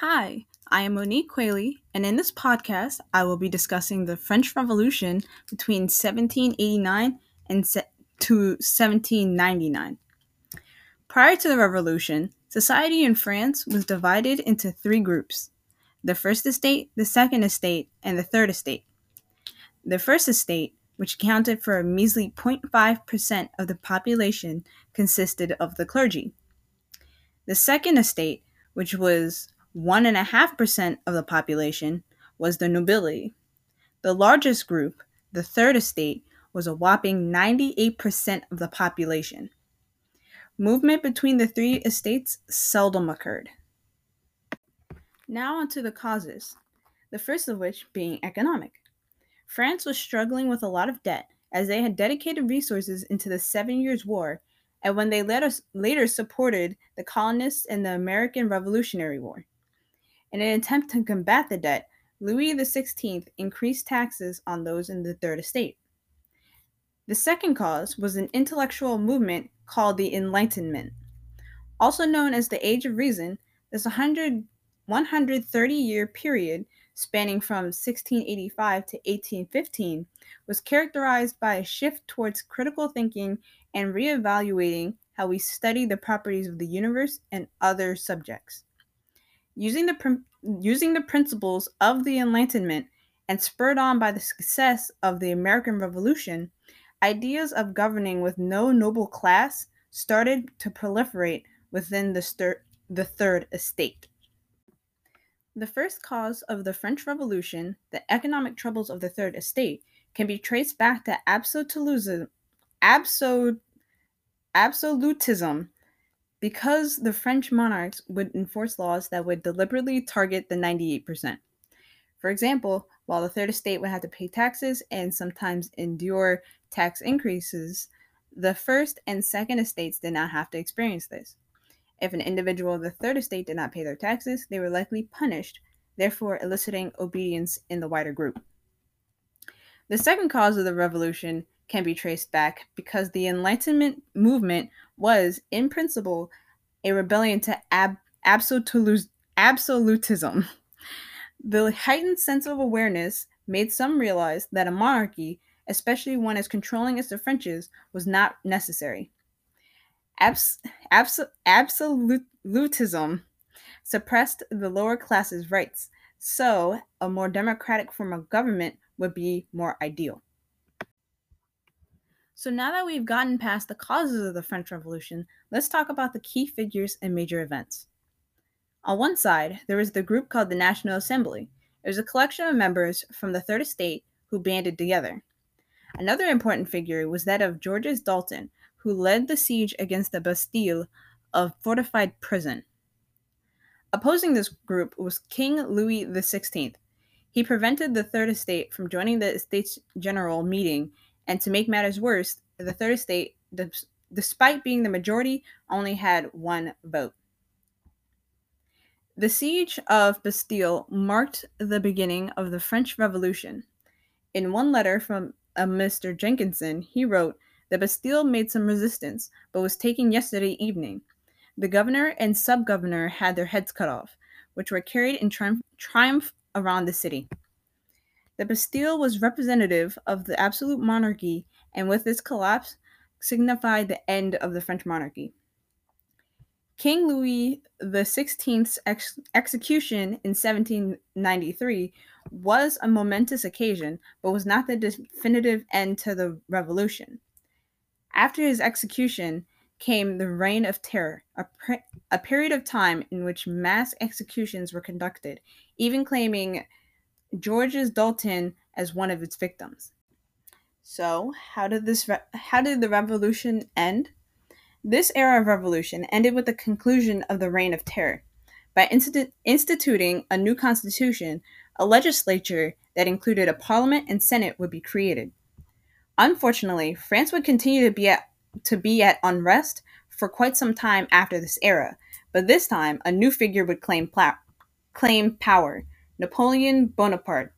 Hi, I am Monique Quayle, and in this podcast, I will be discussing the French Revolution between 1789 and to 1799. Prior to the Revolution, society in France was divided into three groups: the First Estate, the Second Estate, and the Third Estate. The First Estate, which accounted for a measly 0.5% of the population, consisted of the clergy. The Second Estate, which was 1.5% of the population, was the nobility. The largest group, the Third Estate, was a whopping 98% of the population. Movement between the three estates seldom occurred. Now onto the causes, the first of which being economic. France was struggling with a lot of debt, as they had dedicated resources into the 7 Years' War, and when they later supported the colonists in the American Revolutionary War. In an attempt to combat the debt, Louis XVI increased taxes on those in the Third Estate. The second cause was an intellectual movement called the Enlightenment. Also known as the Age of Reason, this 130-year period spanning from 1685 to 1815 was characterized by a shift towards critical thinking and reevaluating how we study the properties of the universe and other subjects. Using the principles of the Enlightenment and spurred on by the success of the American Revolution, ideas of governing with no noble class started to proliferate within the Third Estate. The first cause of the French Revolution, the economic troubles of the Third Estate, can be traced back to absolutism, because the French monarchs would enforce laws that would deliberately target the 98%. For example, while the Third Estate would have to pay taxes and sometimes endure tax increases, the First and Second Estates did not have to experience this. If an individual of the Third Estate did not pay their taxes, they were likely punished, therefore eliciting obedience in the wider group. The second cause of the Revolution can be traced back because the Enlightenment movement was, in principle, a rebellion to absolutism. The heightened sense of awareness made some realize that a monarchy, especially one as controlling as the French's, was not necessary. Absolutism suppressed the lower classes' rights, so a more democratic form of government would be more ideal. So now that we've gotten past the causes of the French Revolution, let's talk about the key figures and major events. On one side, there was the group called the National Assembly. It was a collection of members from the Third Estate who banded together. Another important figure was that of Georges Danton, who led the siege against the Bastille, a fortified prison. Opposing this group was King Louis XVI. He prevented the Third Estate from joining the Estates General meeting. And to make matters worse, the Third Estate, despite being the majority, only had one vote. The siege of Bastille marked the beginning of the French Revolution. In one letter from Mr. Jenkinson, he wrote, "The Bastille made some resistance, but was taken yesterday evening. The governor and sub-governor had their heads cut off, which were carried in triumph around the city." The Bastille was representative of the absolute monarchy, and with its collapse, signified the end of the French monarchy. King Louis XVI's execution in 1793 was a momentous occasion, but was not the definitive end to the revolution. After his execution came the Reign of Terror, a period of time in which mass executions were conducted, even claiming Georges Danton as one of its victims. So, how did the revolution end? This era of revolution ended with the conclusion of the Reign of Terror by instituting a new constitution. A legislature that included a parliament and senate would be created. Unfortunately, France would continue to be at unrest for quite some time after this era, but this time a new figure would claim power. Napoleon Bonaparte,